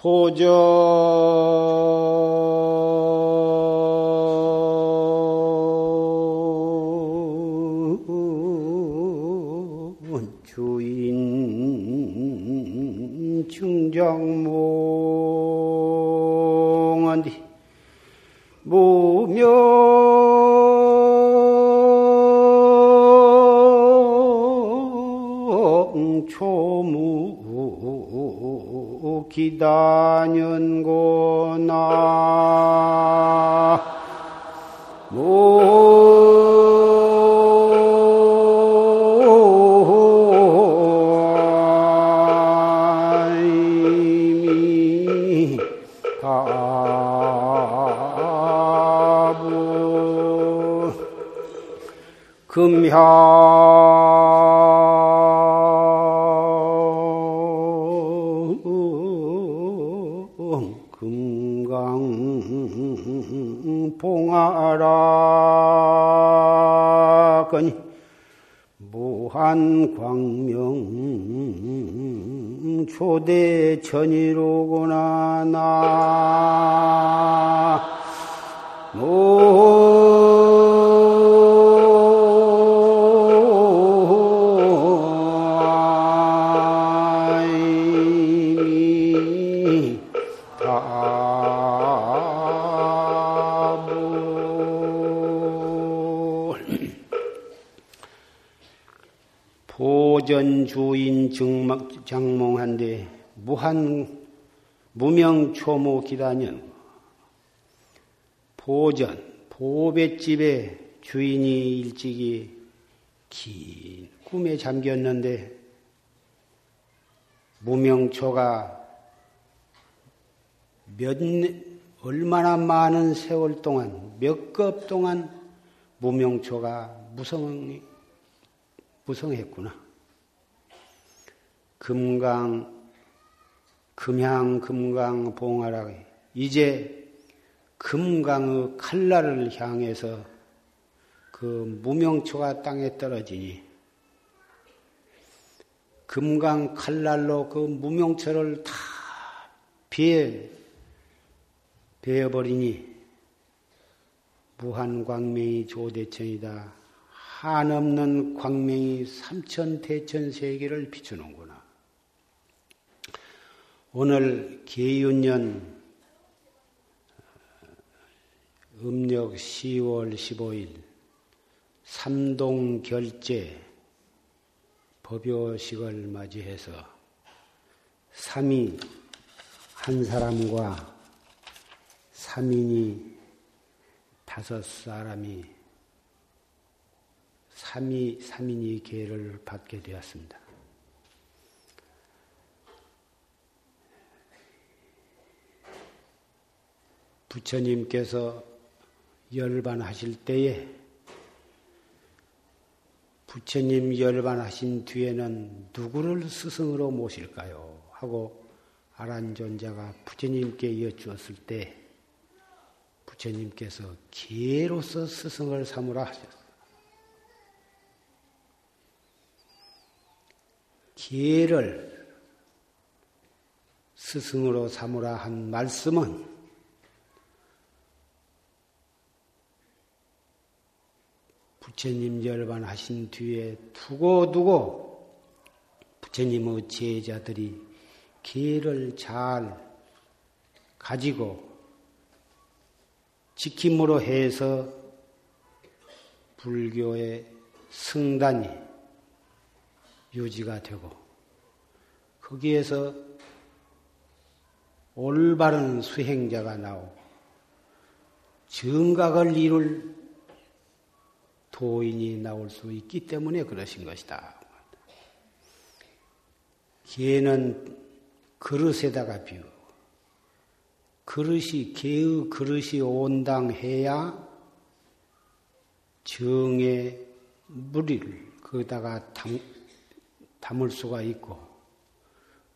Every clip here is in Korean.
보정 주인 충정몽한디 무명 초무 기다년고나 모아미타불 금향 봉하라거니 무한광명 초대천이로구나 나모 보전주인 장몽한데 무한 무명초모 기다년 보전 보배집의 주인이 일찍이 긴 꿈에 잠겼는데 무명초가 얼마나 많은 세월 동안 몇 겁 동안 무명초가 무성했구나. 금강 봉하라. 이제 금강의 칼날을 향해서 그 무명초가 땅에 떨어지니 금강 칼날로 그 무명초를 다 베어버리니 무한광명이 조대천이다. 한없는 광명이 삼천대천세계를 비추는구나. 오늘 계윤년 음력 10월 15일 삼동결제 법요식을 맞이해서 삼이 한 사람과 삼인이 다섯 사람이 삼인이 계를 받게 되었습니다. 부처님께서 열반하실 때에 부처님 열반하신 뒤에는 누구를 스승으로 모실까요? 하고 아란존자가 부처님께 여쭈었을 때 부처님께서 계로서 스승을 삼으라 하셨습니다. 계를 스승으로 삼으라 한 말씀은 부처님 열반하신 뒤에 두고두고 부처님의 제자들이 계를 잘 가지고 지킴으로 해서 불교의 승단이 유지가 되고 거기에서 올바른 수행자가 나오고 정각을 이룰 도인이 나올 수 있기 때문에 그러신 것이다. 개는 그릇에다가 비우고 개의 그릇이 온당해야 정의 물을 거기다가 담을 수가 있고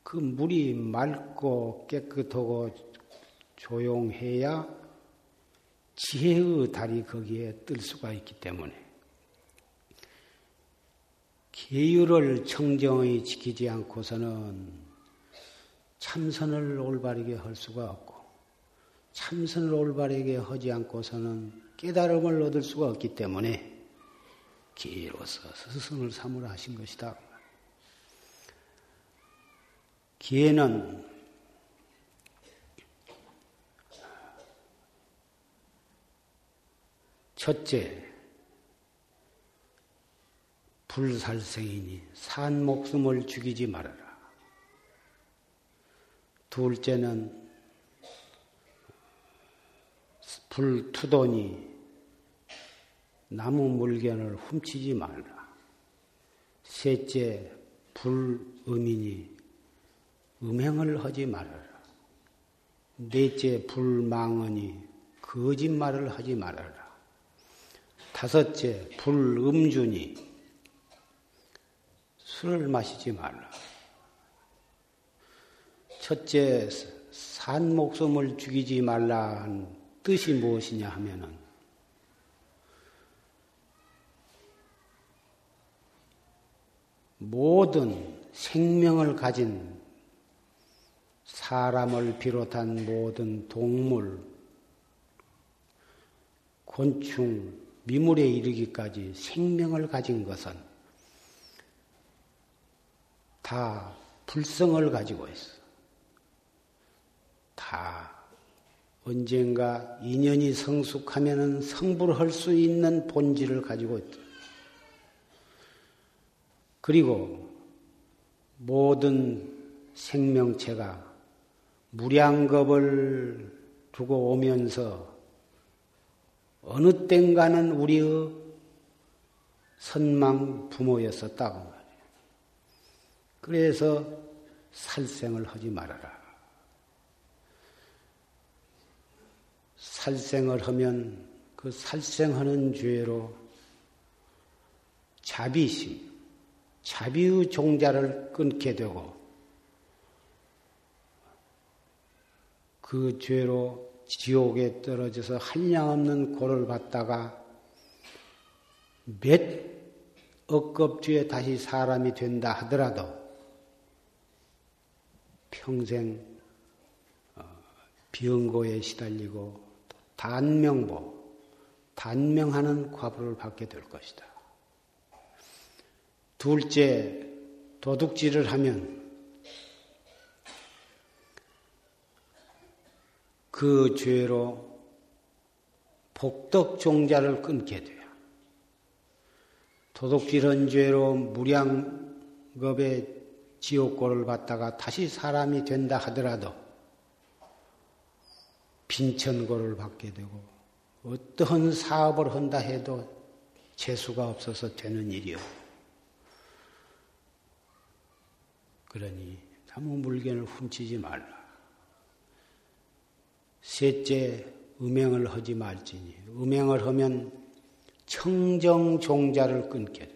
그 물이 맑고 깨끗하고 조용해야 지혜의 달이 거기에 뜰 수가 있기 때문에 계율을 청정히 지키지 않고서는 참선을 올바르게 할 수가 없고 참선을 올바르게 하지 않고서는 깨달음을 얻을 수가 없기 때문에 기로서 스승을 삼으라 하신 것이다. 기에는 첫째, 불살생이니 산 목숨을 죽이지 말아라. 둘째는 불투도니 나무 물건을 훔치지 말라. 셋째, 불음이니 음행을 하지 말아라. 넷째, 불망언이 거짓말을 하지 말아라. 다섯째, 불음주니 술을 마시지 말라. 첫째, 산 목숨을 죽이지 말라는 뜻이 무엇이냐 하면은 모든 생명을 가진 사람을 비롯한 모든 동물, 곤충, 미물에 이르기까지 생명을 가진 것은 다 불성을 가지고 있어. 다 언젠가 인연이 성숙하면은 성불할 수 있는 본질을 가지고 있다. 그리고 모든 생명체가 무량겁을 두고 오면서 어느 땐가는 우리의 선망 부모였었다고 말이에요. 그래서 살생을 하지 말아라. 살생을 하면 그 살생하는 죄로 자비심, 자비의 종자를 끊게 되고 그 죄로 지옥에 떨어져서 한량없는 고를 받다가 몇 억겁주에 다시 사람이 된다 하더라도 평생 병고에 시달리고 단명하는 과부를 받게 될 것이다. 둘째, 도둑질을 하면 그 죄로 복덕 종자를 끊게 돼요. 도둑질한 죄로 무량겁의 지옥고를 받다가 다시 사람이 된다 하더라도 빈천고를 받게 되고 어떠한 사업을 한다 해도 재수가 없어서 되는 일이요. 그러니 아무 물건을 훔치지 말라. 셋째, 음행을 하지 말지니 음행을 하면 청정종자를 끊게 돼요.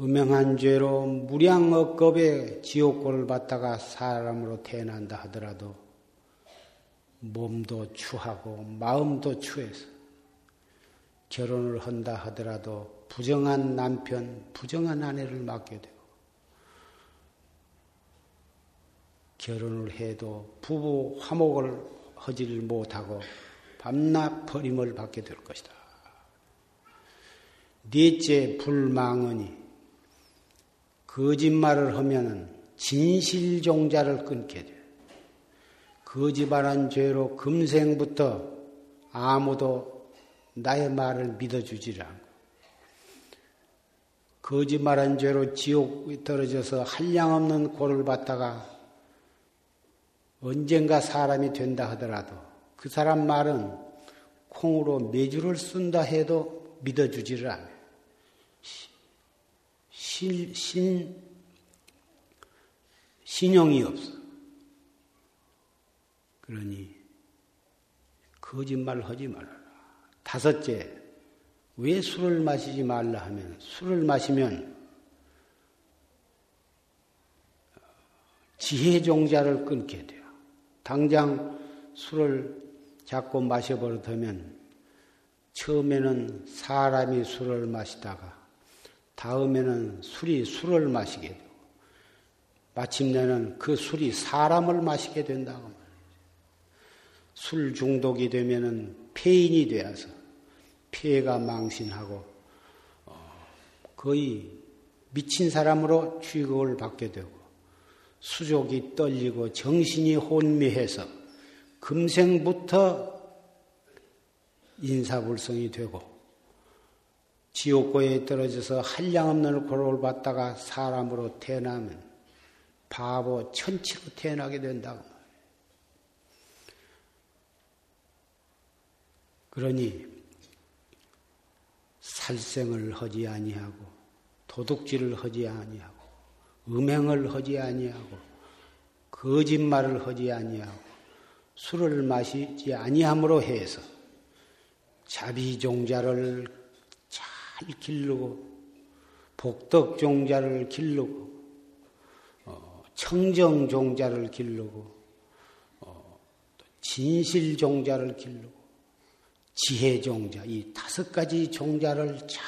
음행한 죄로 무량억겁의 지옥고를 받다가 사람으로 태어난다 하더라도 몸도 추하고 마음도 추해서 결혼을 한다 하더라도 부정한 남편, 부정한 아내를 맡게 되고 결혼을 해도 부부 화목을 하지를 못하고 밤낮 버림을 받게 될 것이다. 넷째, 불망언이 거짓말을 하면은 진실종자를 끊게 돼요. 거짓말한 죄로 금생부터 아무도 나의 말을 믿어주지를 않고 거짓말한 죄로 지옥에 떨어져서 한량없는 고를 받다가 언젠가 사람이 된다 하더라도 그 사람 말은 콩으로 매주를 쓴다 해도 믿어주지를 않아요. 신용이 없어. 그러니 거짓말 하지 말아라. 다섯째, 왜 술을 마시지 말라 하면 술을 마시면 지혜종자를 끊게 돼요. 당장 술을 자꾸 마셔버릇하면 처음에는 사람이 술을 마시다가 다음에는 술이 술을 마시게 되고 마침내는 그 술이 사람을 마시게 된다고 말이죠. 술 중독이 되면은 폐인이 되어서 폐가 망신하고 거의 미친 사람으로 취급을 받게 되고 수족이 떨리고 정신이 혼미해서 금생부터 인사불성이 되고 지옥고에 떨어져서 한량없는 고통을 받다가 사람으로 태어나면 바보 천치로 태어나게 된다고 말이에요. 그러니 살생을 하지 아니하고 도둑질을 하지 아니하고 음행을 하지 아니하고 거짓말을 하지 아니하고 술을 마시지 아니함으로 해서 자비종자를 잘 기르고 복덕종자를 기르고 청정종자를 기르고 진실종자를 기르고 지혜종자, 이 5가지 종자를 잘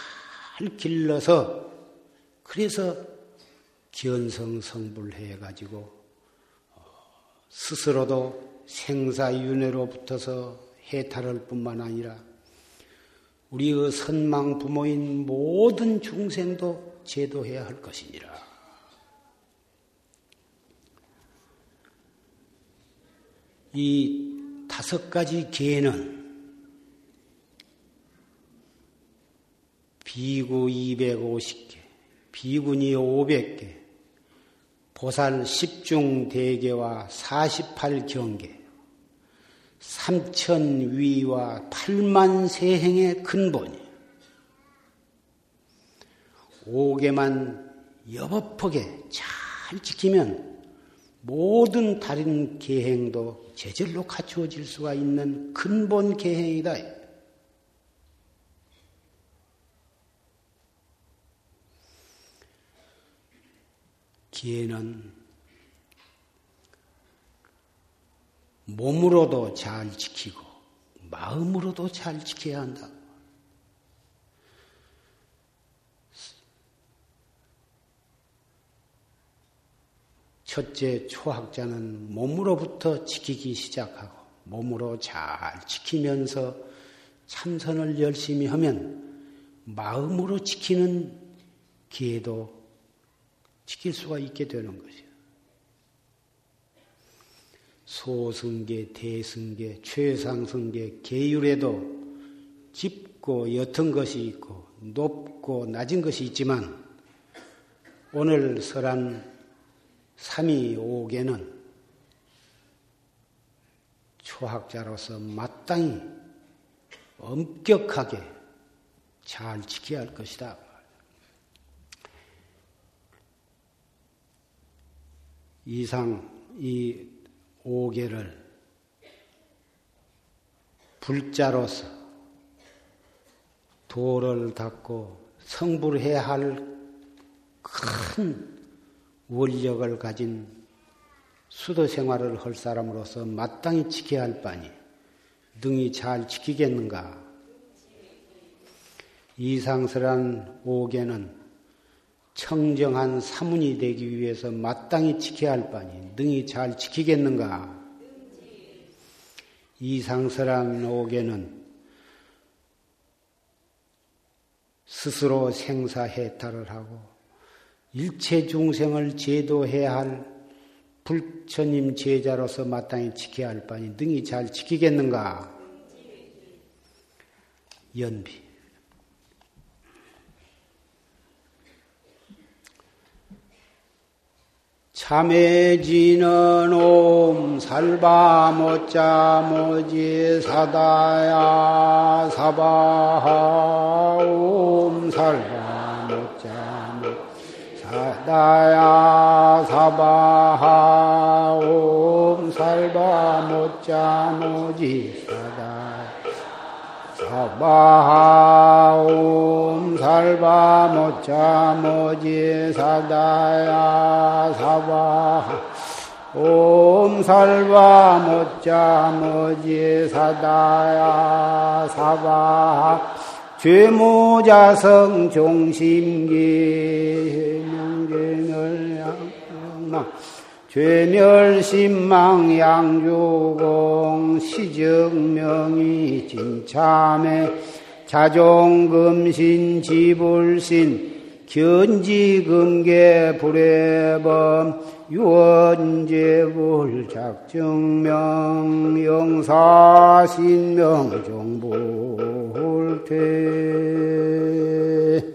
길러서 그래서 견성성불해가지고 스스로도 생사윤회로 붙어서 해탈할 뿐만 아니라 우리의 선망 부모인 모든 중생도 제도해야 할 것이니라. 이 5가지 계는 비구 250개, 비구니 500개, 보살 10중 대계와 48경계, 3천위와 8만세행의 근본이 5개만 여법하게 잘 지키면 모든 다른 계행도 제절로 갖추어질 수가 있는 근본 계행이다. 기에는 몸으로도 잘 지키고 마음으로도 잘 지켜야 한다. 첫째 초학자는 몸으로부터 지키기 시작하고 몸으로 잘 지키면서 참선을 열심히 하면 마음으로 지키는 기회도 지킬 수가 있게 되는 것이에요. 소승계, 대승계, 최상승계, 계율에도 깊고 옅은 것이 있고 높고 낮은 것이 있지만 오늘 설한 3.25계는 초학자로서 마땅히 엄격하게 잘 지켜야 할 것이다. 이상 이 5계를 불자로서 도를 닦고 성불해야 할 큰 원력을 가진 수도 생활을 할 사람으로서 마땅히 지켜야 할 바니 능히 잘 지키겠는가? 이상스러운 5계는 청정한 사문이 되기 위해서 마땅히 지켜야 할 바니 능히 잘 지키겠는가? 이상설한 5계는 스스로 생사해탈을 하고 일체 중생을 제도해야 할 불처님 제자로서 마땅히 지켜야 할 바니 능히 잘 지키겠는가? 연비 참해지는 옴 살바모짜 모지 사다야 사바하 옴 살바모짜 모지 사다야 사바하 옴 살바모짜 모지 사다야 사바하 옴 살바 모짜 모지 사다야 사바하 옴 살바 모짜 모지 사다야 사바하 죄무자성 종심기 명진을 양나 죄멸신망 양주공 시증명의 진참해 자종금신 지불신 견지금계 불해범 유언제불 작증명 영사신명 종불퇴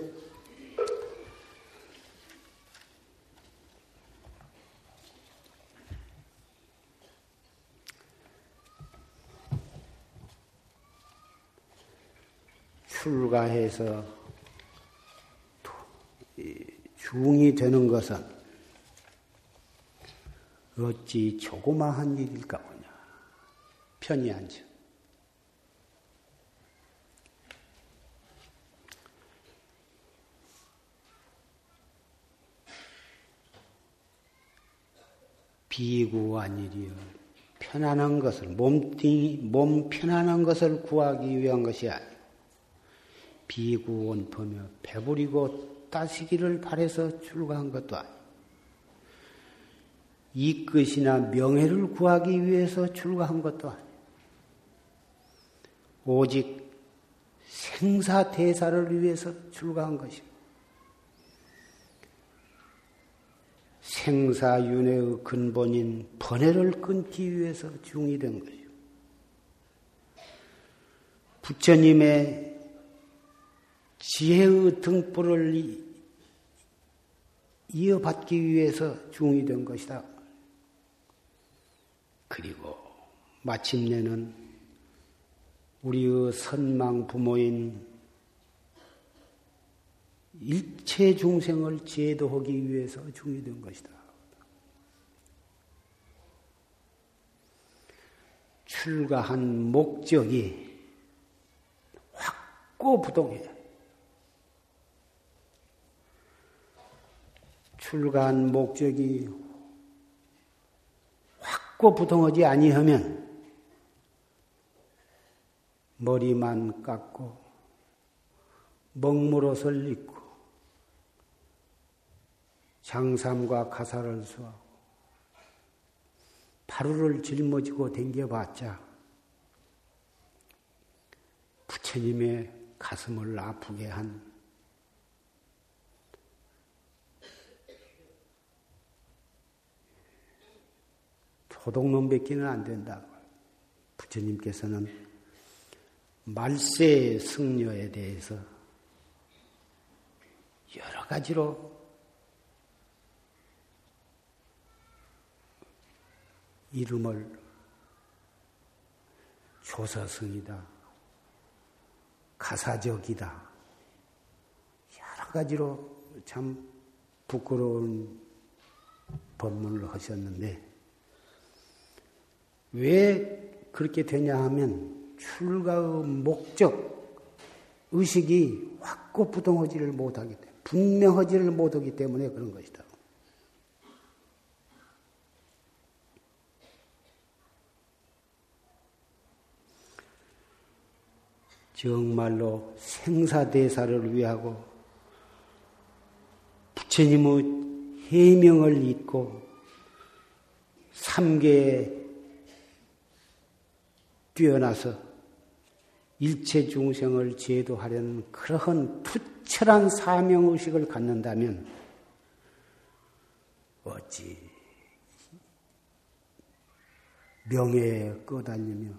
출가해서 중이 되는 것은 어찌 조그마한 일일까 보냐. 편히 앉아. 비구한 일이여. 편안한 것을, 몸 편안한 것을 구하기 위한 것이 아니야. 비구온 범여 배부리고 따시기를 바래서 출가한 것도 아니고 이끝이나 명예를 구하기 위해서 출가한 것도 아니고 오직 생사대사를 위해서 출가한 것이고 생사윤회의 근본인 번뇌를 끊기 위해서 중이 된 것이고 부처님의 지혜의 등불을 이어받기 위해서 중이 된 것이다. 그리고 마침내는 우리의 선망 부모인 일체 중생을 제도하기 위해서 중이 된 것이다. 출가한 목적이 확고부동해요. 출가한 목적이 확고부동하지 아니하면 머리만 깎고 먹물옷을 입고 장삼과 가사를 수하고 바루를 짊어지고 댕겨봤자 부처님의 가슴을 아프게 한 도둑놈밖에는 안 된다고. 부처님께서는 말세의 승려에 대해서 여러 가지로 이름을 조사승이다, 가사적이다, 여러 가지로 참 부끄러운 법문을 하셨는데 왜 그렇게 되냐 하면 출가의 목적, 의식이 확고부동하지를 못하기 때문에, 분명하지를 못하기 때문에 그런 것이다. 정말로 생사대사를 위하고 부처님의 해명을 잊고 삼계에 뛰어나서 일체 중생을 제도하려는 그러한 투철한 사명의식을 갖는다면 어찌 명예에 끄달리며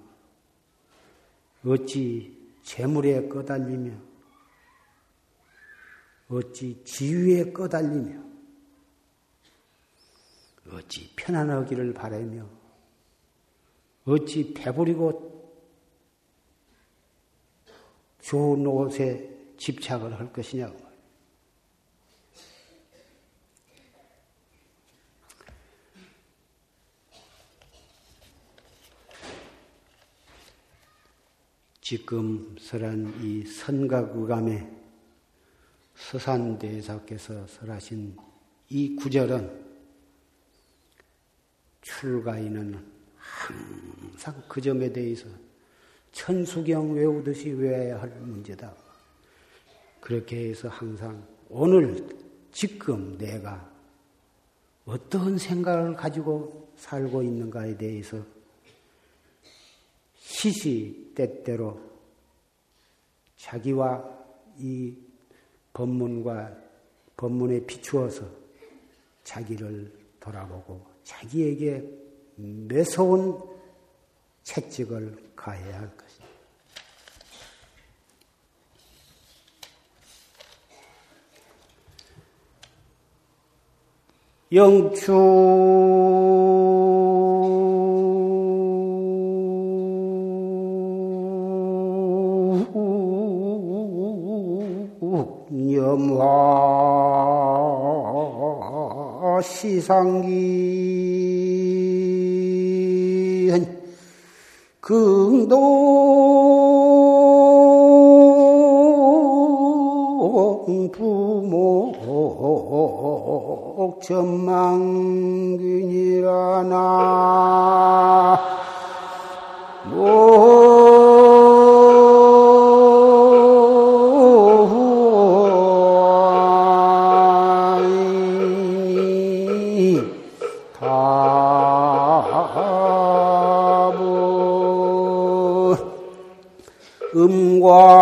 어찌 재물에 끄달리며 어찌 지위에 끄달리며 어찌 편안하기를 바라며 어찌 배부리고 좋은 옷에 집착을 할 것이냐고. 지금 설한 이 선각의감에 서산대사께서 설하신 이 구절은 출가인은 항상 그 점에 대해서 천수경 외우듯이 외워야 할 문제다. 그렇게 해서 항상 오늘 지금 내가 어떤 생각을 가지고 살고 있는가에 대해서 시시때때로 자기와 이 법문과 법문에 비추어서 자기를 돌아보고 자기에게 매서운 채찍을 가해야 할 것입니다. 영추 염화 시상기 긍동 부모 천만균이라나 다불 음과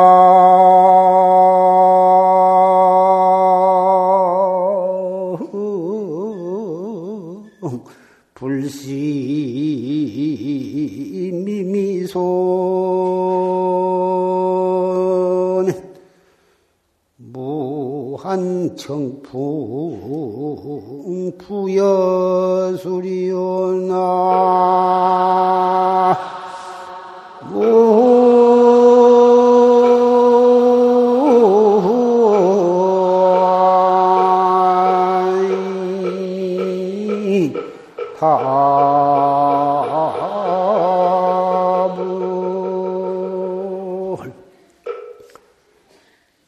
청풍 부여술이오나 무한다불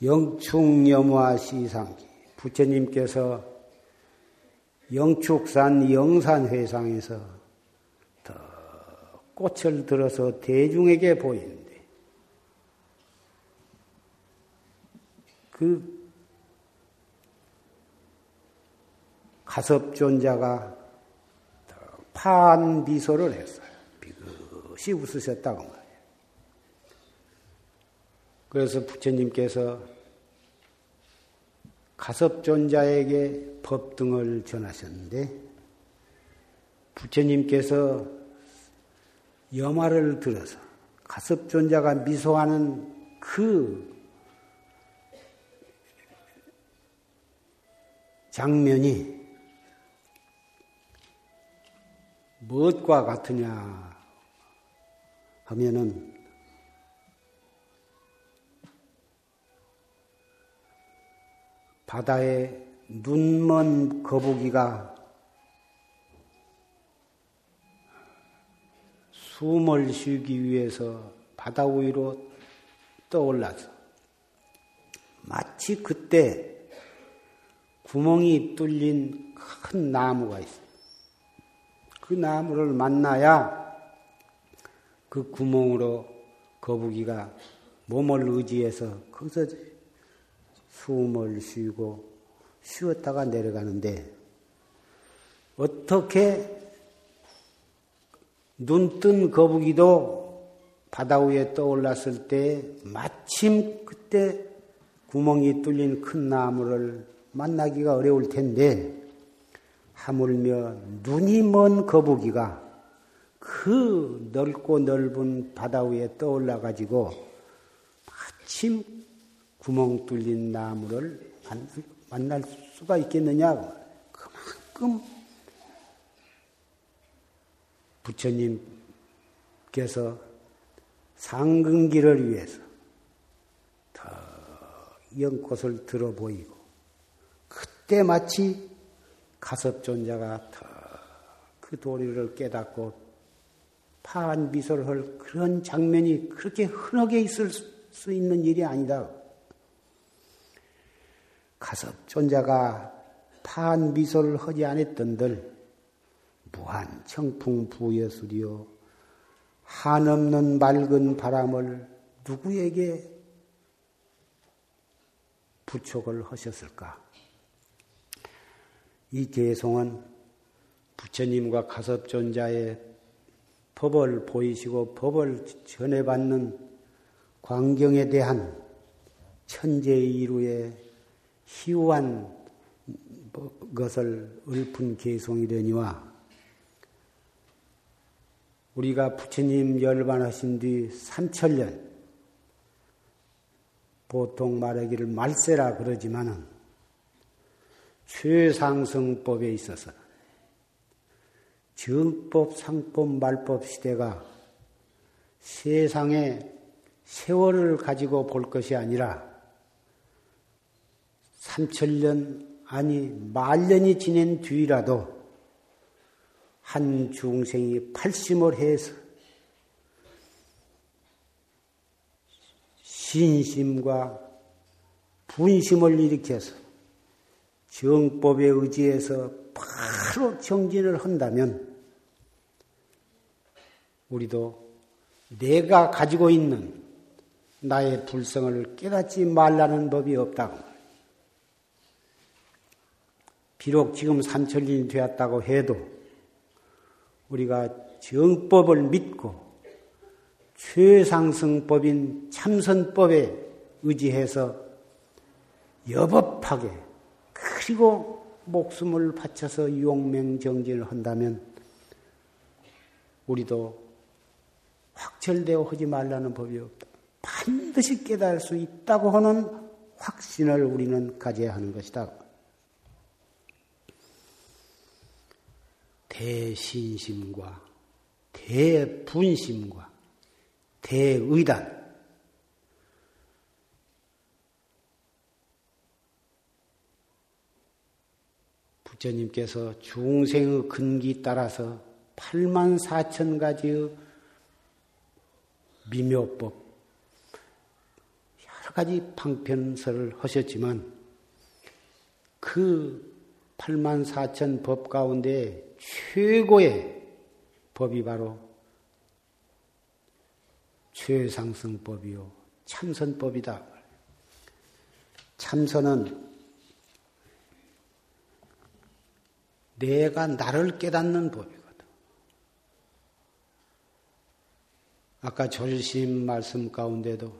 영충염화시상기. 부처님께서 영축산 영산회상에서 더 꽃을 들어서 대중에게 보이는데 그 가섭존자가 파한 미소를 했어요. 비긋이 웃으셨다고 말이에요. 그래서 부처님께서 가섭존자에게 법 등을 전하셨는데 부처님께서 염화를 들어서 가섭존자가 미소하는 그 장면이 무엇과 같으냐 하면은 바다에 눈먼 거북이가 숨을 쉬기 위해서 바다 위로 떠올라서 마치 그때 구멍이 뚫린 큰 나무가 있어요. 그 나무를 만나야 그 구멍으로 거북이가 몸을 의지해서 거기서 숨을 쉬고 쉬었다가 내려가는데 어떻게 눈뜬 거북이도 바다 위에 떠올랐을 때 마침 그때 구멍이 뚫린 큰 나무를 만나기가 어려울 텐데 하물며 눈이 먼 거북이가 그 넓고 넓은 바다 위에 떠올라가지고 마침 구멍 뚫린 나무를 만날 수가 있겠느냐고. 그만큼 부처님께서 상근기를 위해서 더 연꽃을 들어 보이고 그때 마치 가섭존자가 더 그 도리를 깨닫고 파한 미소를 할 그런 장면이 그렇게 흔하게 있을 수 있는 일이 아니다. 가섭존자가 파한 미소를 하지 않았던들 무한 청풍 부여술이요 한없는 맑은 바람을 누구에게 부촉을 하셨을까? 이 개송은 부처님과 가섭존자의 법을 보이시고 법을 전해받는 광경에 대한 천재의 이루의 희우한 것을 읊은 개송이 되니와 우리가 부처님 열반하신 뒤 3000년 보통 말하기를 말세라 그러지만은 최상승법에 있어서 정법, 상법, 말법 시대가 세상의 세월을 가지고 볼 것이 아니라 3000년 아니 만년이 지낸 뒤라도 한 중생이 팔심을 해서 신심과 분심을 일으켜서 정법에 의지해서 바로 정진을 한다면 우리도 내가 가지고 있는 나의 불성을 깨닫지 말라는 법이 없다고. 비록 지금 3000년이 되었다고 해도 우리가 정법을 믿고 최상승법인 참선법에 의지해서 여법하게 그리고 목숨을 바쳐서 용맹정진을 한다면 우리도 확철되어 하지 말라는 법이 없다. 반드시 깨달을 수 있다고 하는 확신을 우리는 가져야 하는 것이다. 대신심과 대분심과 대의단 부처님께서 중생의 근기 따라서 84,000가지의 미묘법 여러 가지 방편설을 하셨지만 그 84,000 법 가운데 최고의 법이 바로 최상승법이요 참선법이다. 참선은 내가 나를 깨닫는 법이거든. 아까 조심 말씀 가운데도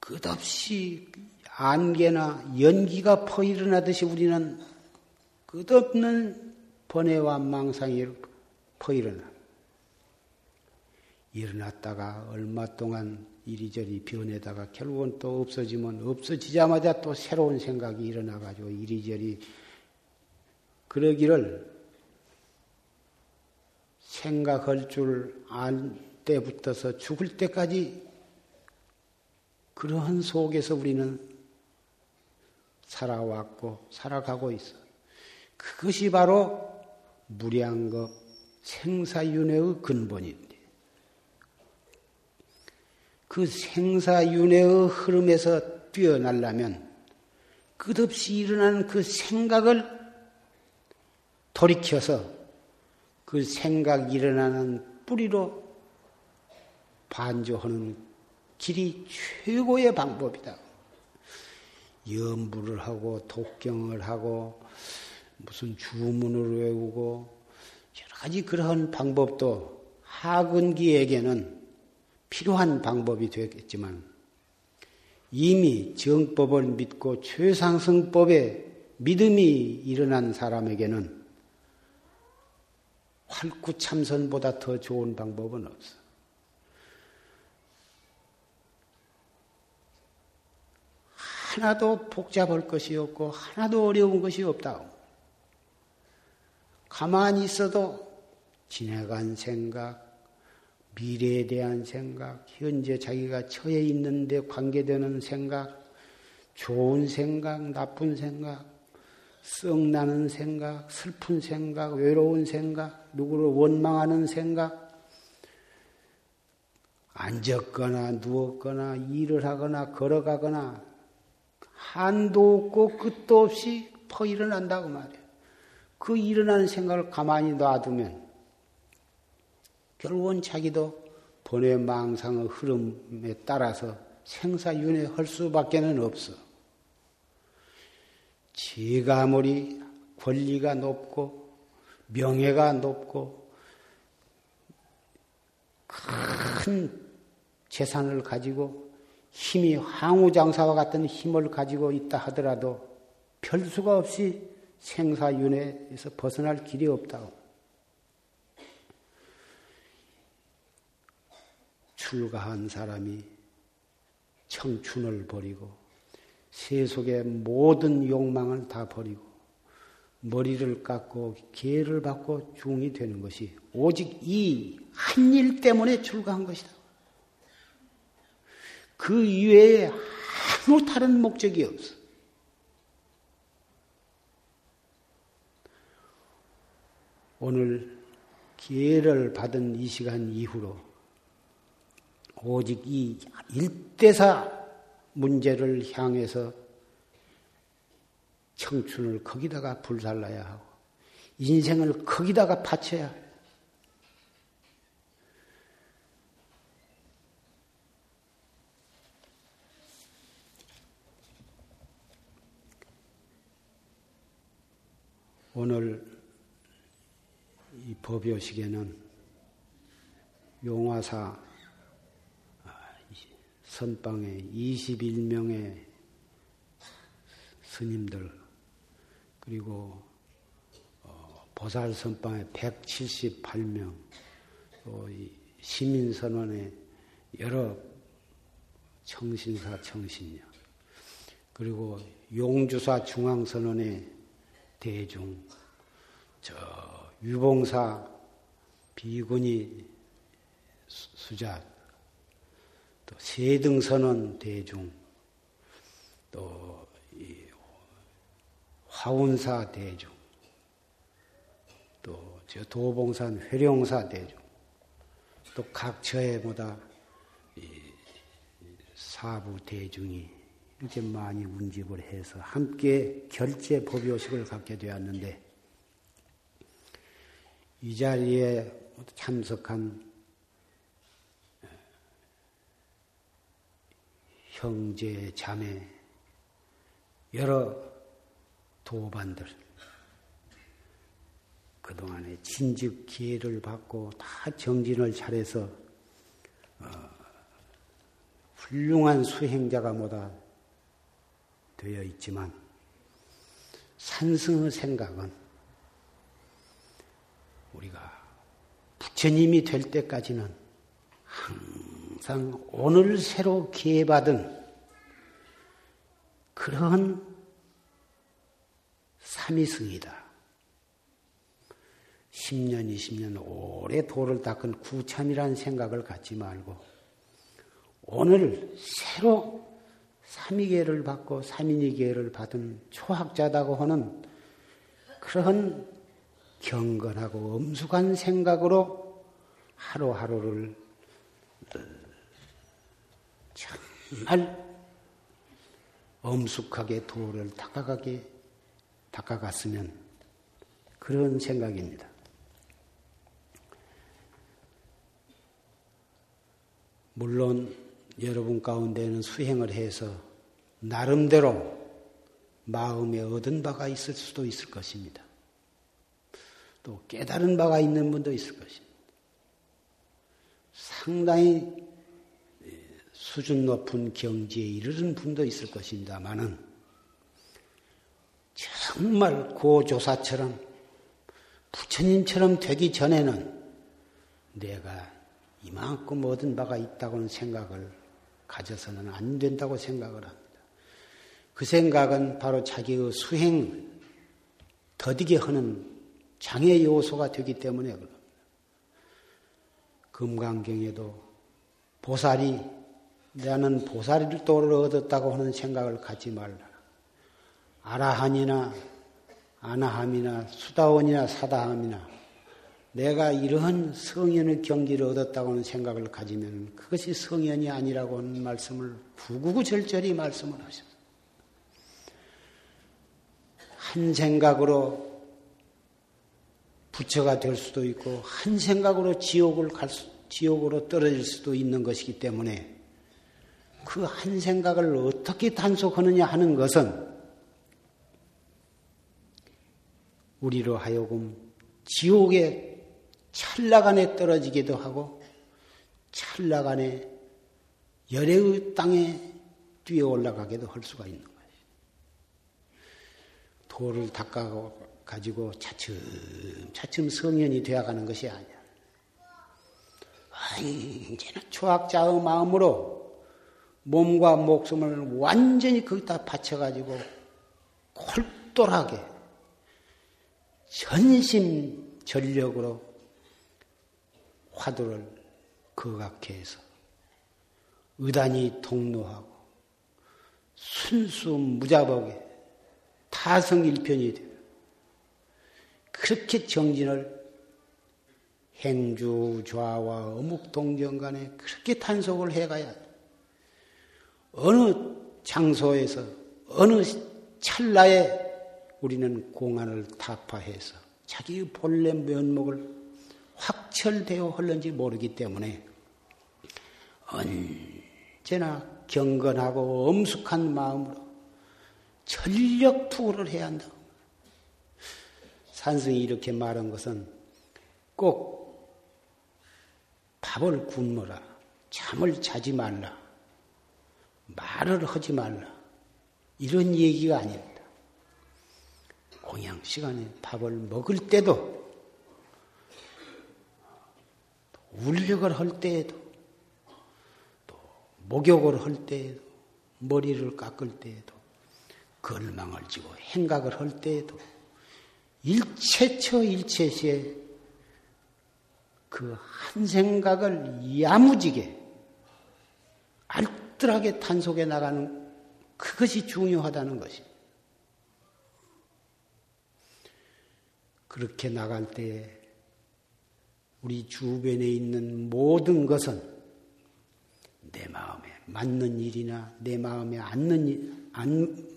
끝없이 안개나 연기가 퍼일어나듯이 우리는 끝없는 번뇌와 망상이 퍼일어나. 일어났다가 얼마 동안 이리저리 변해다가 결국은 또 없어지면 없어지자마자 또 새로운 생각이 일어나가지고 이리저리 그러기를 생각할 줄 안 때부터서 죽을 때까지 그러한 속에서 우리는 살아왔고 살아가고 있어. 그것이 바로 무량겁 생사윤회의 근본인데 그 생사윤회의 흐름에서 뛰어나려면 끝없이 일어나는 그 생각을 돌이켜서 그 생각 일어나는 뿌리로 반조하는 길이 최고의 방법이다. 염불을 하고 독경을 하고 무슨 주문을 외우고 여러 가지 그러한 방법도 하근기에게는 필요한 방법이 되겠지만 이미 정법을 믿고 최상승법에 믿음이 일어난 사람에게는 활구참선보다 더 좋은 방법은 없어. 하나도 복잡할 것이 없고 하나도 어려운 것이 없다. 가만히 있어도 지나간 생각, 미래에 대한 생각, 현재 자기가 처해 있는 데 관계되는 생각, 좋은 생각, 나쁜 생각, 썩나는 생각, 슬픈 생각, 외로운 생각, 누구를 원망하는 생각, 앉았거나 누웠거나 일을 하거나 걸어가거나 한도 없고 끝도 없이 퍼일어난다고 말이에요. 그 일어나는 생각을 가만히 놔두면 결국은 자기도 번뇌망상의 흐름에 따라서 생사윤회할 수밖에 없어. 제가 아무리 권리가 높고 명예가 높고 큰 재산을 가지고 힘이 항우장사와 같은 힘을 가지고 있다 하더라도 별수가 없이 생사윤회에서 벗어날 길이 없다고. 출가한 사람이 청춘을 버리고 세속의 모든 욕망을 다 버리고 머리를 깎고 기회를 받고 중이 되는 것이 오직 이 한 일 때문에 출가한 것이다. 그 이외에 아무 다른 목적이 없어. 오늘 기회를 받은 이 시간 이후로 오직 이 일대사 문제를 향해서 청춘을 거기다가 불살라야 하고 인생을 거기다가 바쳐야 해요. 오늘 이 법요식에는 용화사 선방에 21명의 스님들 그리고 보살 선방에 178명 또 시민선원에 여러 청신사 청신녀 그리고 용주사 중앙선원에 대중 저 유봉사 비구니 수자 또 세등선원 대중, 또 이 화운사 대중, 또 저 도봉산 회룡사 대중, 또 각 처에마다 사부 대중이 이렇게 많이 운집을 해서 함께 결제 법요식을 갖게 되었는데 이 자리에 참석한 형제, 자매, 여러 도반들 그동안에 진즉 기회를 받고 다 정진을 잘해서 훌륭한 수행자가 뭐다 되어 있지만 산승의 생각은 우리가 부처님이 될 때까지는 항상 오늘 새로 기회받은 그런 삼위승이다. 10년, 20년 오래 도를 닦은 구참이라는 생각을 갖지 말고 오늘 새로 삼위계를 받고 삼인이계를 받은 초학자다고 하는 그런 경건하고 엄숙한 생각으로 하루하루를 정말 엄숙하게 도를 닦아갔으면 그런 생각입니다. 물론 여러분 가운데는 수행을 해서 나름대로 마음에 얻은 바가 있을 수도 있을 것입니다. 또 깨달은 바가 있는 분도 있을 것입니다. 상당히 수준 높은 경지에 이르는 분도 있을 것입니다만은 정말 고조사처럼 부처님처럼 되기 전에는 내가 이만큼 얻은 바가 있다고는 생각을 가져서는 안 된다고 생각을 합니다. 그 생각은 바로 자기의 수행을 더디게 하는 장애 요소가 되기 때문에 그렇습니다. 금강경에도 보살이 나는 보살이 도를 얻었다고 하는 생각을 갖지 말라. 아라한이나 아나함이나 수다원이나 사다함이나 내가 이러한 성현의 경지를 얻었다고 하는 생각을 가지면 그것이 성현이 아니라고 하는 말씀을 구구절절히 말씀을 하셨습니다. 한 생각으로 부처가 될 수도 있고 한 생각으로 지옥으로 떨어질 수도 있는 것이기 때문에 그 한 생각을 어떻게 단속하느냐 하는 것은 우리로 하여금 지옥의 찰나간에 떨어지기도 하고 찰나간에 열애의 땅에 뛰어 올라가기도 할 수가 있는 거예요. 도를 닦아가지고 차츰 성현이 되어가는 것이 아니야. 언제나 초학자의 마음으로 몸과 목숨을 완전히 거기다 바쳐가지고 콜똘하게 전심전력으로 화두를 거각해 해서 의단이 통로하고 순수 무자복에 타성일편이 돼요. 그렇게 정진을 행주, 좌와 어묵동정 간에 그렇게 탄속을 해가야 어느 장소에서 어느 찰나에 우리는 공안을 타파해서 자기의 본래 면목을 확철되어 흘른지 모르기 때문에 언제나 경건하고 엄숙한 마음으로 전력 투구를 해야 한다. 산승이 이렇게 말한 것은 꼭 밥을 굶어라, 잠을 자지 말라, 말을 하지 말라 이런 얘기가 아닙니다. 공양 시간에 밥을 먹을 때도 울력을 할 때에도 또 목욕을 할 때에도 머리를 깎을 때에도 걸망을 지고 행각을 할 때에도 일체처 일체시에 그 한 생각을 야무지게 알뜰하게 탄속해 나가는 그것이 중요하다는 것입니다. 그렇게 나갈 때 우리 주변에 있는 모든 것은 내 마음에 맞는 일이나 내 마음에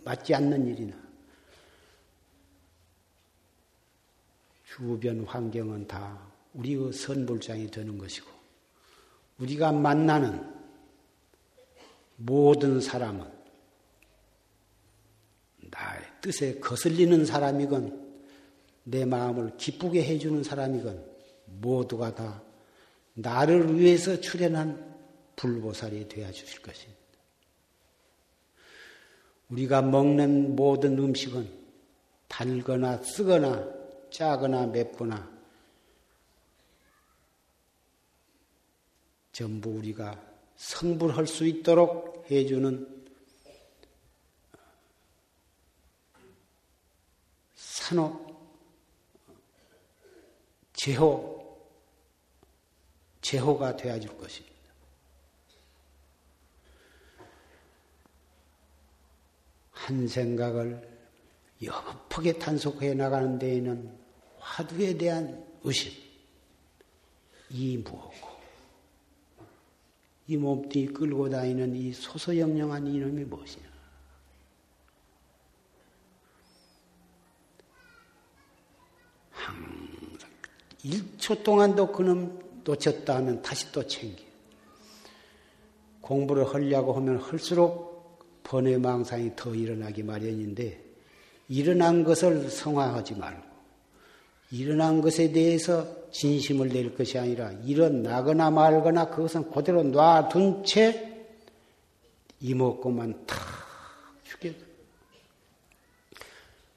맞지 않는 일이나 주변 환경은 다 우리의 선불장이 되는 것이고 우리가 만나는 모든 사람은 나의 뜻에 거슬리는 사람이건 내 마음을 기쁘게 해주는 사람이건 모두가 다 나를 위해서 출연한 불보살이 되어 주실 것입니다. 우리가 먹는 모든 음식은 달거나 쓰거나 짜거나 맵거나 전부 우리가 성불할 수 있도록 해주는 산호, 제호가 되어줄 것입니다. 한 생각을 여급하게 탄속해 나가는 데에는 화두에 대한 의심, 이 무엇고 이 몸뚱이 끌고 다니는 이 소소영령한 이놈이 무엇이냐. 항상 1초 동안도 그놈 놓쳤다 하면 다시 또 챙겨. 공부를 하려고 하면 할수록 번외망상이 더 일어나기 마련인데 일어난 것을 성화하지 말고 일어난 것에 대해서 진심을 낼 것이 아니라 일어나거나 말거나 그것은 그대로 놔둔 채 이목구만 탁 죽여도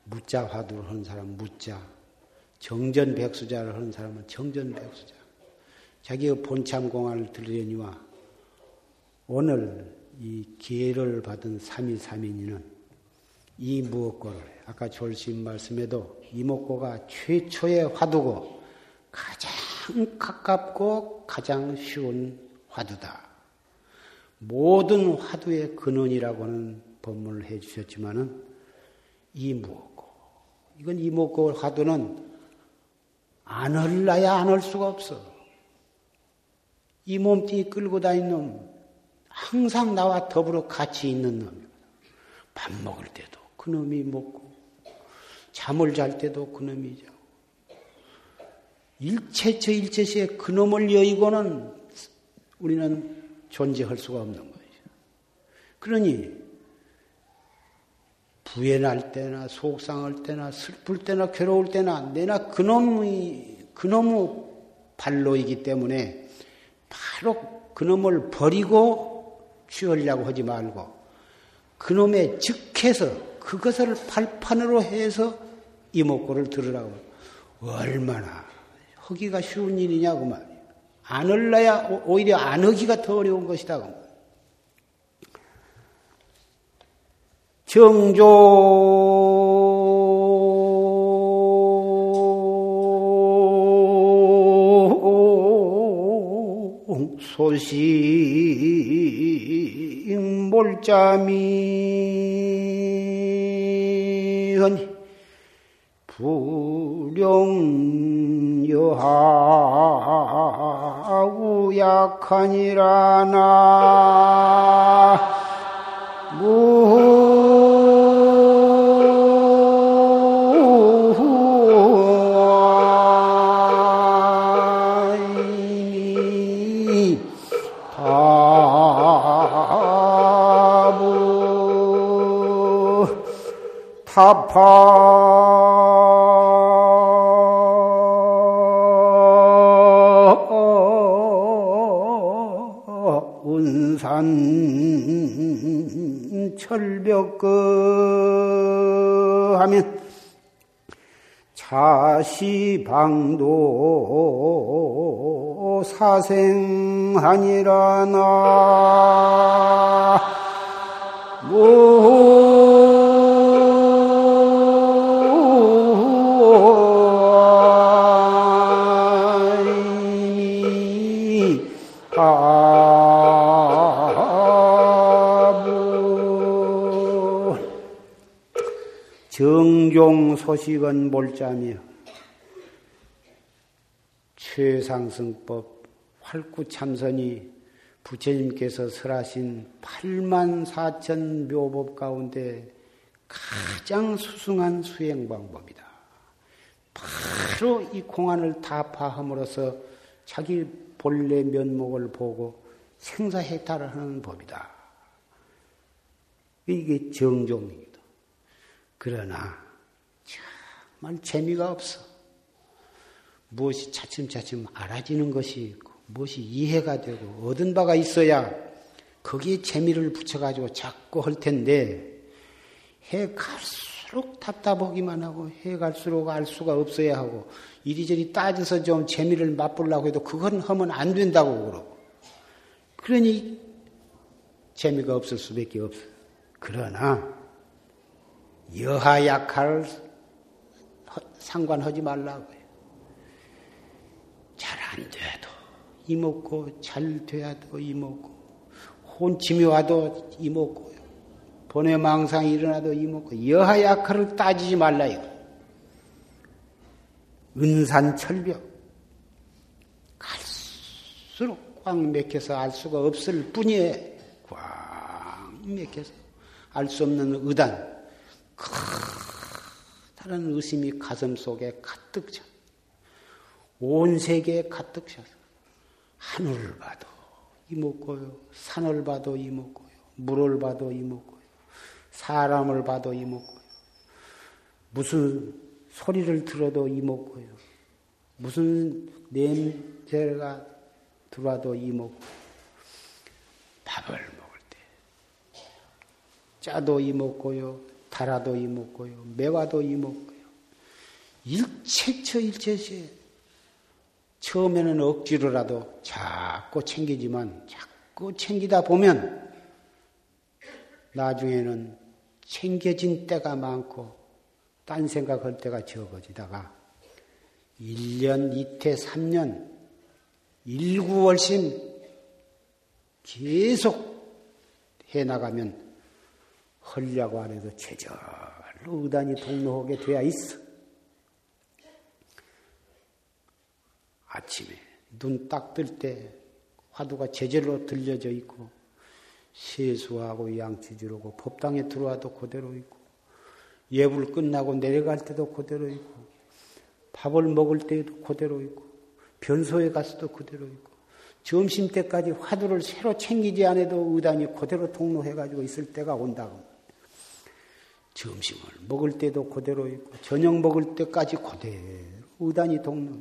무자 화두를 하는 사람은 무자, 정전백수자를 하는 사람은 정전백수자, 자기의 본참공안을 들으려니와 오늘 이 기회를 받은 삼위삼인이는 이 무엇고를 아까 졸심 말씀에도 이목고가 최초의 화두고 가장 가깝고 가장 쉬운 화두다. 모든 화두의 근원이라고는 법문을 해주셨지만은 이 무엇고 이건 이목고 화두는 안 흘러야 안 할 수가 없어. 이 몸뚱이 끌고 다니는 놈. 항상 나와 더불어 같이 있는 놈이거든. 밥 먹을 때도 그놈이 먹고 잠을 잘 때도 그놈이 자고 일체처 일체시에 그놈을 여의고는 우리는 존재할 수가 없는 거죠. 그러니 부연할 때나 속상할 때나 슬플 때나 괴로울 때나 내나 그놈의 발로이기 때문에 바로 그놈을 버리고 취하려고 하지 말고 그놈에 즉해서 그것을 발판으로 해서 이목구를 들으라고. 얼마나 허기가 쉬운 일이냐고 말이에요. 안 흘러야 오히려 안 허기가 더 어려운 것이다. 정조 소식 몰자미 불용여하고 약하니라나 운산 철벽그 하면 자시방도 사생하니라나 정종 소식은 몰자며 최상승법 활구참선이 부처님께서 설하신 84,000 묘법 가운데 가장 수승한 수행 방법이다. 바로 이 공안을 다 파함으로써 자기 본래 면목을 보고 생사해탈을 하는 법이다. 이게 정종입니다. 그러나 정말 재미가 없어. 무엇이 차츰차츰 알아지는 것이 있고 무엇이 이해가 되고 얻은 바가 있어야 거기에 재미를 붙여가지고 자꾸 할 텐데 해갈수록 답답하기만 하고 해갈수록 알 수가 없어야 하고 이리저리 따져서 좀 재미를 맛보려고 해도 그건 하면 안 된다고 그러고 그러니 재미가 없을 수밖에 없어. 그러나 여하 약할 상관하지 말라고요. 잘 안 돼도 이먹고 잘 돼도 이먹고 혼침이 와도 이먹고 번외망상이 일어나도 이먹고 여하 약할을 따지지 말라 이거. 은산철벽 갈수록 꽉 맥혀서 알 수가 없을 뿐이에요. 꽉 맥혀서 알 수 없는 의단. 커다란 의심이 가슴 속에 가득 차. 온 세계에 가득 차서 하늘을 봐도 이목고요. 산을 봐도 이목고요. 물을 봐도 이목고요. 사람을 봐도 이목고요. 무슨 소리를 들어도 이목고요. 무슨 냄새가 들어와도 이목고요. 밥을 먹을 때 짜도 이목고요. 달아도 이목고요. 매화도 이목고요. 일체처 일체시에 처음에는 억지로라도 자꾸 챙기지만 자꾸 챙기다 보면 나중에는 챙겨진 때가 많고 딴 생각할 때가 적어지다가 1년, 이태, 3년 일구월심 계속 해나가면 하려고 안 해도 제절로 의단이 동로하게 되어 있어. 아침에 눈 딱 뜰 때 화두가 제절로 들려져 있고 세수하고 양치질하고 법당에 들어와도 그대로 있고 예불 끝나고 내려갈 때도 그대로 있고 밥을 먹을 때도 그대로 있고 변소에 가서도 그대로 있고 점심 때까지 화두를 새로 챙기지 않아도 의단이 그대로 동로해가지고 있을 때가 온다고. 점심을 먹을 때도 그대로 있고 저녁 먹을 때까지 그대로 의단이 동로.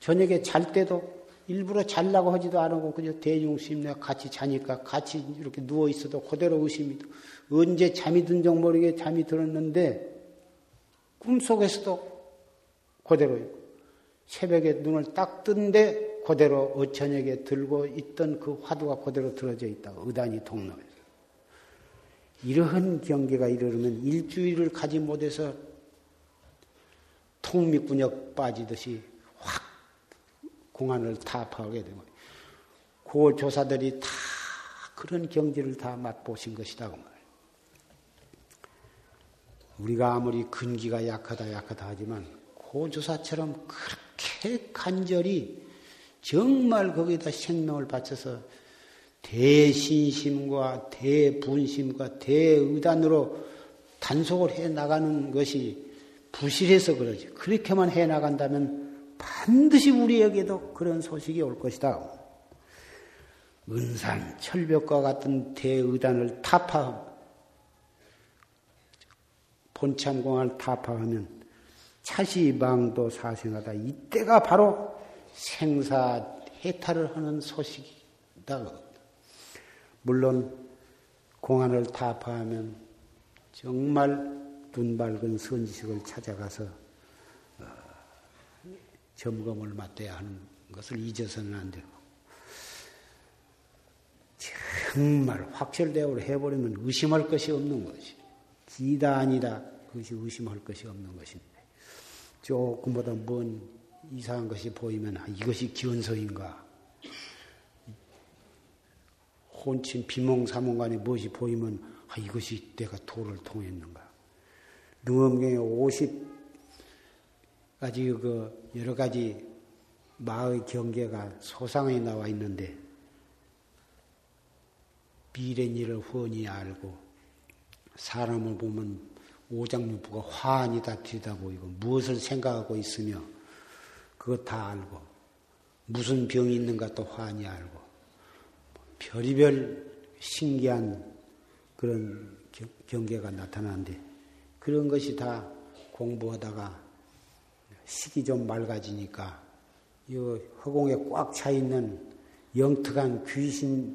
저녁에 잘 때도 일부러 잘라고 하지도 않고 그저 대중심내 같이 자니까 같이 이렇게 누워 있어도 그대로 의심이 돼. 언제 잠이 든지 모르게 잠이 들었는데 꿈속에서도 그대로 있고 새벽에 눈을 딱 뜬데 그대로 어천역에 들고 있던 그 화두가 그대로 들어져 있다. 의단이 동로에서. 이러한 경계가 이르면 일주일을 가지 못해서 통미꾼역 빠지듯이 확 공안을 다 파하게 되고 그 조사들이 다 그런 경지를 다 맛보신 것이다. 우리가 아무리 근기가 약하다 하지만 그 조사처럼 그렇게 간절히 정말 거기다 생명을 바쳐서 대신심과 대분심과 대의단으로 단속을 해나가는 것이 부실해서 그러지. 그렇게만 해나간다면 반드시 우리에게도 그런 소식이 올 것이다. 은산, 철벽과 같은 대의단을 타파하면 본참공을 타파하면 차시망도 사생하다. 이때가 바로 생사 해탈을 하는 소식이다. 물론 공안을 타파하면 정말 눈 밝은 선지식을 찾아가서 점검을 맡아야 하는 것을 잊어서는 안 되고 정말 확철대오를 해버리면 의심할 것이 없는 것이 기다 아니다 그것이 의심할 것이 없는 것인데 조금보다 먼 이상한 것이 보이면 이것이 기원서인가 혼친 비몽사몽간에 무엇이 보이면 이것이 내가 도를 통했는가. 능엄경에 50가지 여러 가지 마의 경계가 소상에 나와 있는데 미래니를 훤히 알고 사람을 보면 오장육부가 환히 다 들여다보이고 무엇을 생각하고 있으며 그것 다 알고 무슨 병이 있는가 또 환히 알고 별의별 신기한 그런 경계가 나타나는데 그런 것이 다 공부하다가 식이 좀 맑아지니까 이 허공에 꽉 차 있는 영특한 귀신이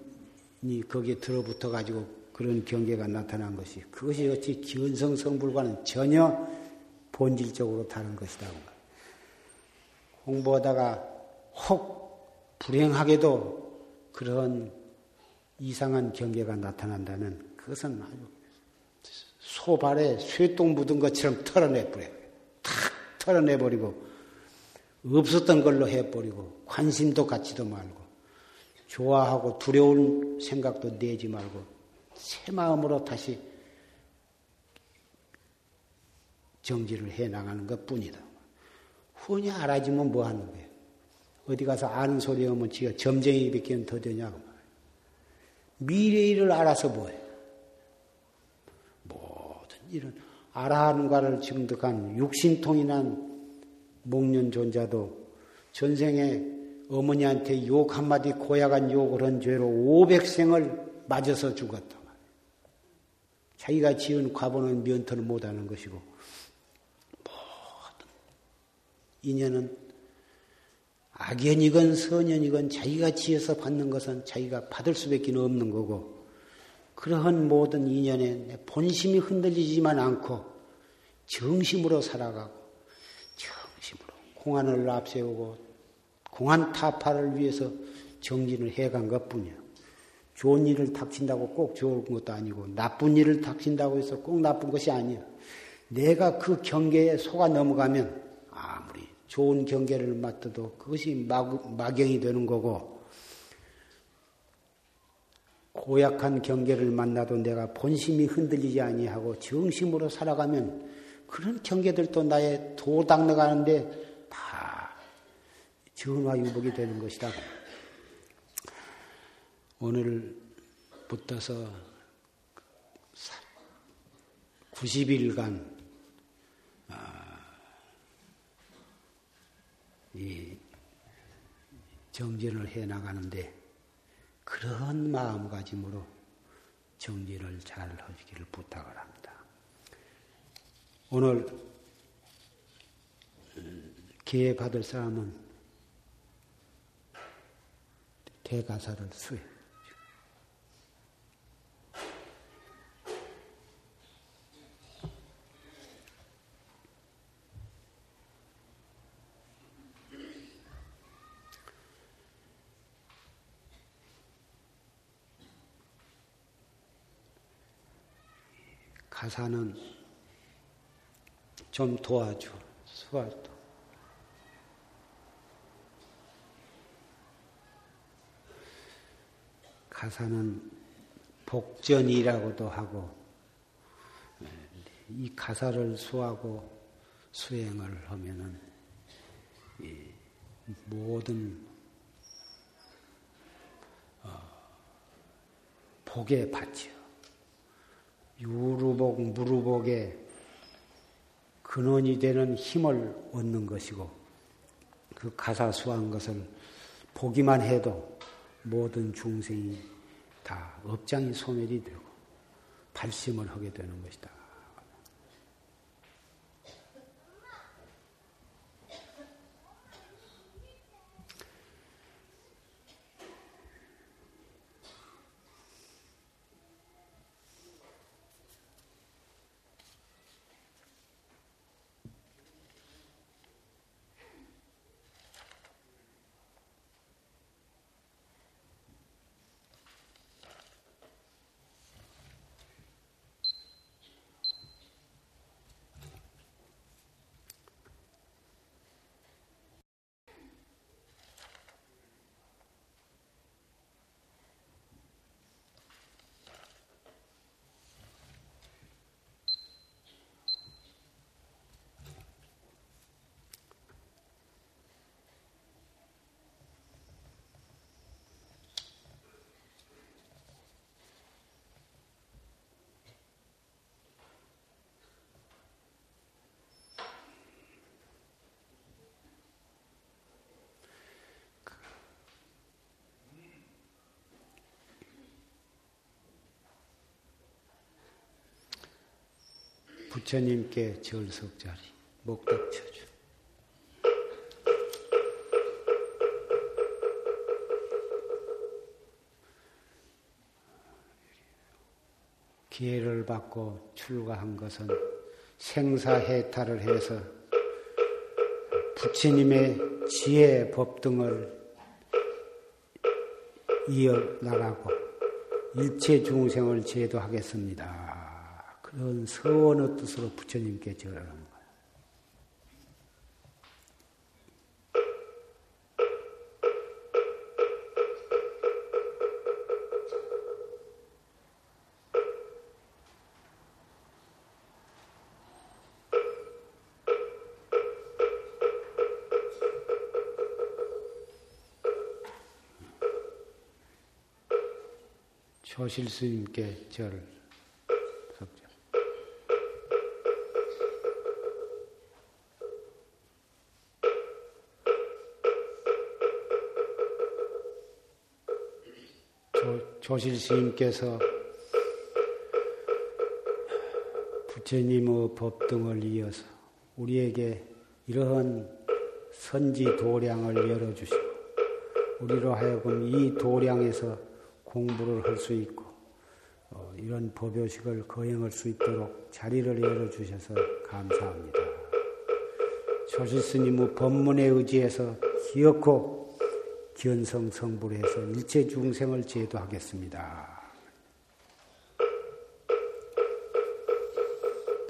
거기에 들어붙어 가지고 그런 경계가 나타난 것이 그것이 어찌 기원성성불과는 전혀 본질적으로 다른 것이다. 공부하다가 혹 불행하게도 그런 이상한 경계가 나타난다면 그것은 아주 소발에 쇠똥 묻은 것처럼 털어내버려요. 탁 털어내버리고 없었던 걸로 해버리고 관심도 갖지도 말고 좋아하고 두려운 생각도 내지 말고 새 마음으로 다시 정지를 해나가는 것뿐이다. 훤히 알아지면 뭐 하는 거예요? 어디 가서 아는 소리 하면 지가 점쟁이 밖에는 더 되냐고. 미래의 일을 알아서 뭐해? 모든 이런 아라한과를 증득한 육신통인한 목련존자도 전생에 어머니한테 욕 한마디 고약한 욕을 한 죄로 500생을 맞아서 죽었다. 자기가 지은 과보는 면터를 못하는 것이고 모든 인연은 악연이건 선연이건 자기가 지어서 받는 것은 자기가 받을 수밖에 없는 거고 그러한 모든 인연에 본심이 흔들리지만 않고 정심으로 살아가고 정심으로 공안을 앞세우고 공안 타파를 위해서 정진을 해간 것뿐이야. 좋은 일을 닥친다고 꼭 좋은 것도 아니고 나쁜 일을 닥친다고 해서 꼭 나쁜 것이 아니야. 내가 그 경계에 속아 넘어가면 아무리 좋은 경계를 맡아도 그것이 막경이 되는 거고 고약한 경계를 만나도 내가 본심이 흔들리지 아니하고 정심으로 살아가면 그런 경계들도 나의 도 닦아가는데 다 전화유복이 되는 것이다. 오늘부터서 90일간 이 정진을 해나가는데 그런 마음가짐으로 정진을 잘 하시기를 부탁을 합니다. 오늘 기회 받을 사람은 대가사를 수해. 가사는 좀 도와줘, 수화도. 가사는 복전이라고도 하고, 이 가사를 수하고 수행을 하면은 모든 복에 받죠. 유루복, 무루복의 근원이 되는 힘을 얻는 것이고, 그 가사 수한 것을 보기만 해도 모든 중생이 다 업장이 소멸이 되고 발심을 하게 되는 것이다. 부처님께 절석자리, 목탁 쳐줘. 기회를 받고 출가한 것은 생사해탈을 해서 부처님의 지혜 법 등을 이어나가고 일체 중생을 제도하겠습니다. 그런 서원의 뜻으로 부처님께 절하는 거야. 조실스님께 절. 조실스님께서 부처님의 법 등을 이어서 우리에게 이러한 선지 도량을 열어주시고 우리로 하여금 이 도량에서 공부를 할 수 있고 이런 법요식을 거행할 수 있도록 자리를 열어주셔서 감사합니다. 조실스님의 법문에 의지해서 기어코 견성성불해서 일체 중생을 제도하겠습니다.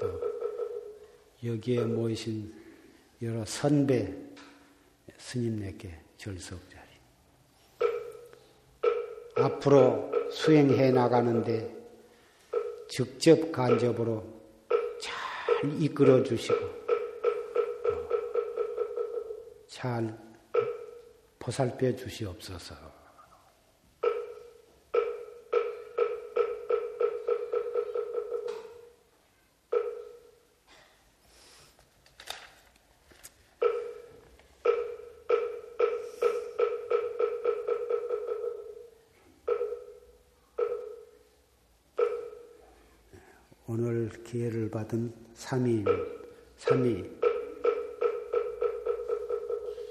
또 여기에 모이신 여러 선배 스님네께 절석자리. 앞으로 수행해 나가는데 직접 간접으로 잘 이끌어 주시고 잘 보살펴 주시옵소서. 오늘 기회를 받은 삼위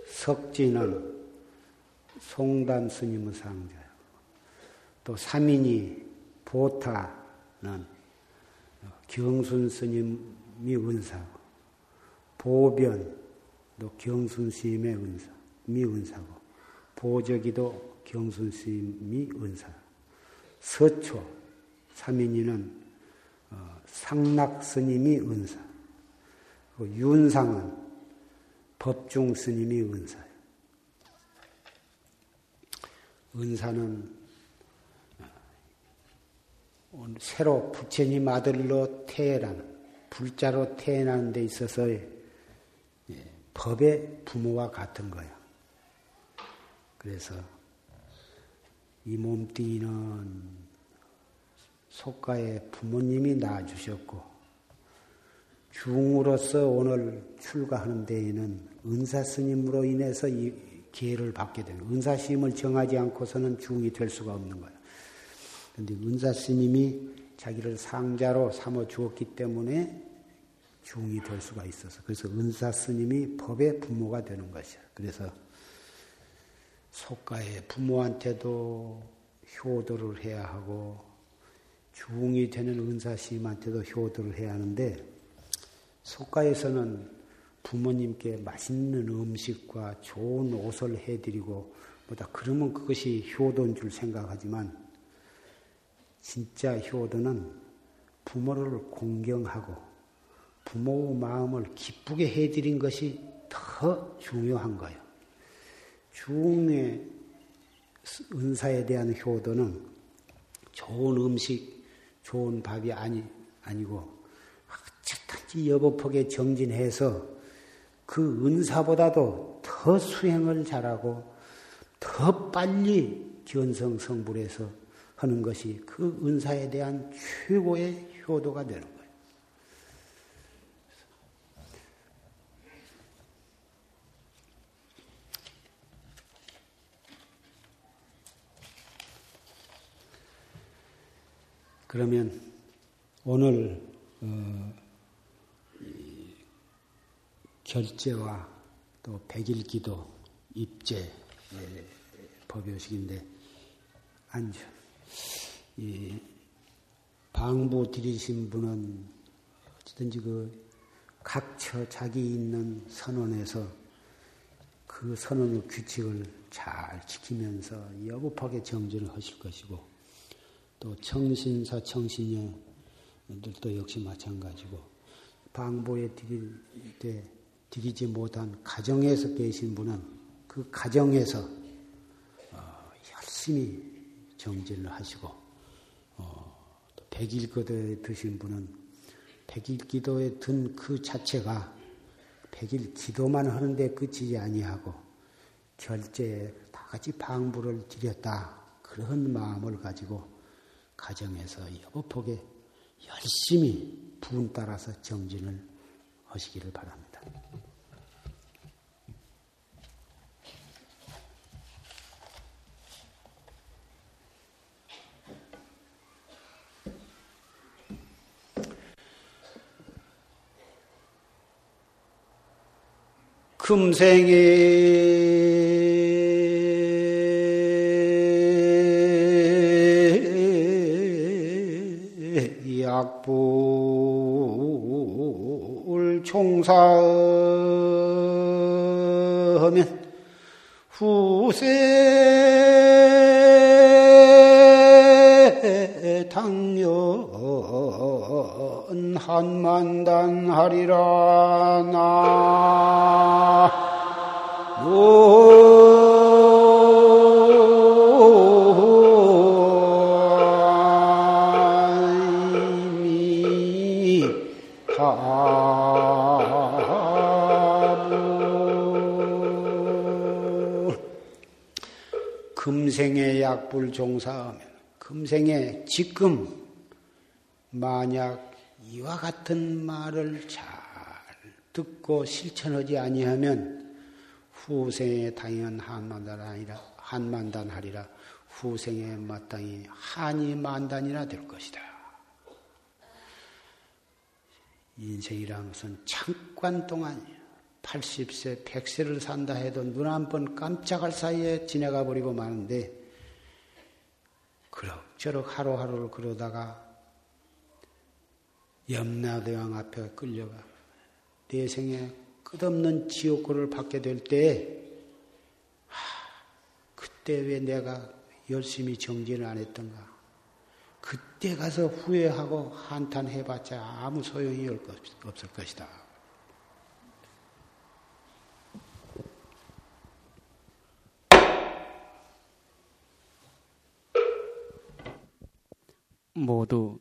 석진은 송단 스님의 상자요. 또 삼인이 보타는 경순 스님이 은사고, 보변도 경순 스님의 은사고, 보적이도 경순 스님이 은사. 서초 삼인이는 상락 스님이 은사. 윤상은 법중 스님이 은사예요. 은사는 새로 부처님 아들로 태어나는, 불자로 태어나는 데 있어서의 법의 부모와 같은 거예요. 그래서 이 몸뚱이는 속가의 부모님이 낳아주셨고, 중으로서 오늘 출가하는 데에는 은사스님으로 인해서 이 기회를 받게 되는, 은사스님을 정하지 않고서는 중이 될 수가 없는 거예요. 그런데 은사스님이 자기를 상자로 삼아 주었기 때문에 중이 될 수가 있어서, 그래서 은사스님이 법의 부모가 되는 것이야. 그래서 속가의 부모한테도 효도를 해야 하고, 중이 되는 은사스님한테도 효도를 해야 하는데, 속가에서는 부모님께 맛있는 음식과 좋은 옷을 해드리고 뭐다 그러면 그것이 효도인 줄 생각하지만, 진짜 효도는 부모를 공경하고 부모의 마음을 기쁘게 해드린 것이 더 중요한 거예요. 중의 은사에 대한 효도는 좋은 음식, 좋은 밥이 아니고 어쨌든지 여법하게 정진해서 그 은사보다도 더 수행을 잘하고 더 빨리 견성성불해서 하는 것이 그 은사에 대한 최고의 효도가 되는 거예요. 그러면 오늘 결제와 또 백일기도 입제 법요식인데, 안주 방부 드리신 분은 어쨌든지 그 각처 자기 있는 선원에서 그 선원의 규칙을 잘 지키면서 여법하게 정진을 하실 것이고, 또 청신사 청신녀들도 역시 마찬가지고, 방부에 드릴 때 드리지 못한 가정에서 계신 분은 그 가정에서 열심히 정진을 하시고, 백일기도에 드신 분은 백일기도에 든 그 자체가 백일기도만 하는데 그치지 아니하고 결제에 다 같이 방부를 드렸다, 그런 마음을 가지고 가정에서 여법하게 열심히 부분 따라서 정진을 하시기를 바랍니다. 금생의 약불 총사하면 후세 당연 한만단 하리라. 나무 금생의 약불 종사하면, 금생에 지금 만약 이와 같은 말을 잘 듣고 실천하지 아니하면 후생에 당연 한만단하리라. 후생에 마땅히 한이 만단이라 될 것이다. 인생이라는 것은 잠깐 동안이에요. 80세, 100세를 산다 해도 눈 한 번 깜짝할 사이에 지나가 버리고 마는데 그럭저럭 하루하루를 그러다가 염라대왕 앞에 끌려가 내 생에 끝없는 지옥고를 받게 될 때 그때 왜 내가 열심히 정진을 안 했던가. 그때 가서 후회하고 한탄해봤자 아무 소용이 없을 것이다. 모두